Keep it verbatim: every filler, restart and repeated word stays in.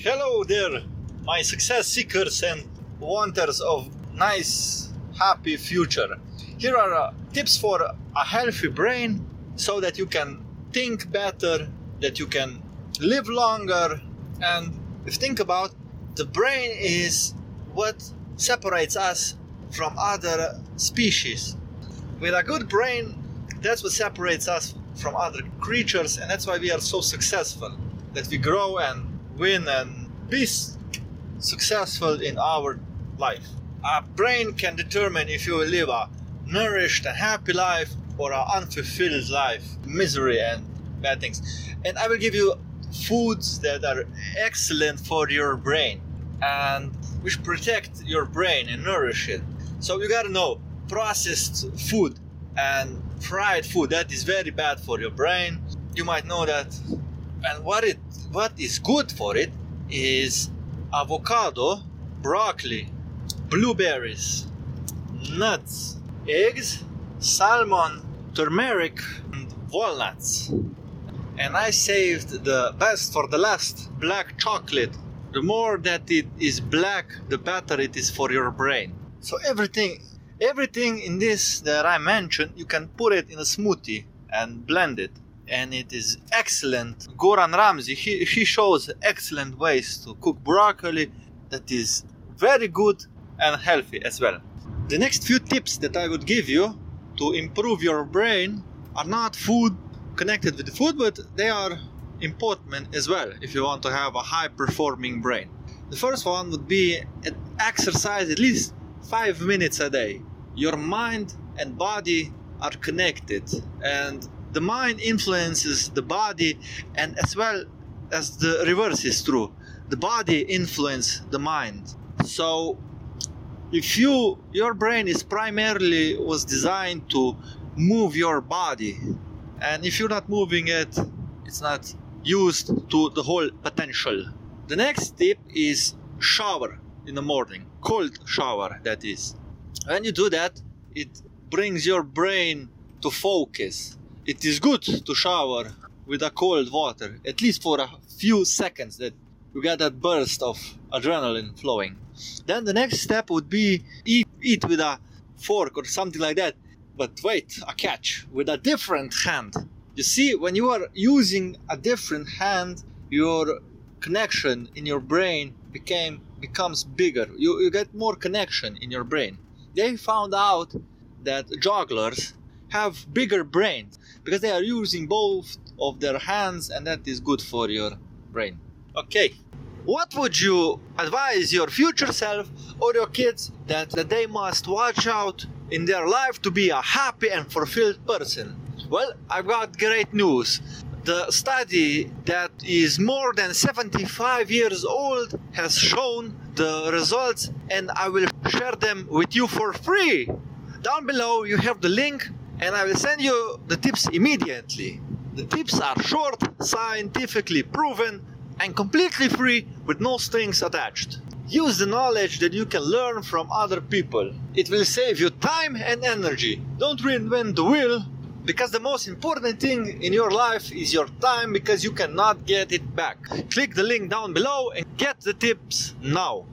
Hello there, my success seekers and wanters of nice, happy future. Here are uh, tips for a healthy brain so that you can think better, that you can live longer. And if you think about, the brain is what separates us from other species. With a good brain, that's what separates us from other creatures, and that's why we are so successful, that we grow and win and be successful in our life. Our brain can determine if you will live a nourished and happy life or an unfulfilled life, misery and bad things. And I will give you foods that are excellent for your brain and which protect your brain and nourish it. So you gotta know, processed food and fried food, that is very bad for your brain. You might know that. And what it what is good for it is avocado, broccoli, blueberries, nuts, eggs, salmon, turmeric, and walnuts. And I saved the best for the last, black chocolate. The more that it is black, the better it is for your brain. So everything, everything in this that I mentioned, you can put it in a smoothie and blend it. And it is excellent. Gordon Ramsay, he, he shows excellent ways to cook broccoli that is very good and healthy as well. The next few tips that I would give you to improve your brain are not food connected with food, but they are important as well if you want to have a high-performing brain. The first one would be exercise at least five minutes a day. Your mind and body are connected, and the mind influences the body, and as well as the reverse is true. The body influences the mind. So if you your brain is primarily was designed to move your body, and if you're not moving it, it's not used to the whole potential. The next tip is shower in the morning, cold shower that is. When you do that, it brings your brain to focus. It is good to shower with a cold water, at least for a few seconds, that you get that burst of adrenaline flowing. Then the next step would be eat, eat with a fork or something like that. But wait, a catch, with a different hand. You see, when you are using a different hand, your connection in your brain became becomes bigger. You, you get more connection in your brain. They found out that jugglers have bigger brains because they are using both of their hands, and that is good for your brain. Okay, what would you advise your future self or your kids that, that they must watch out in their life to be a happy and fulfilled person? Well, I've got great news. The study that is more than seventy-five years old has shown the results, and I will share them with you for free. Down below you have the link, and I will send you the tips immediately. The tips are short, scientifically proven, and completely free with no strings attached. Use the knowledge that you can learn from other people. It will save you time and energy. Don't reinvent the wheel, because the most important thing in your life is your time, because you cannot get it back. Click the link down below and get the tips now.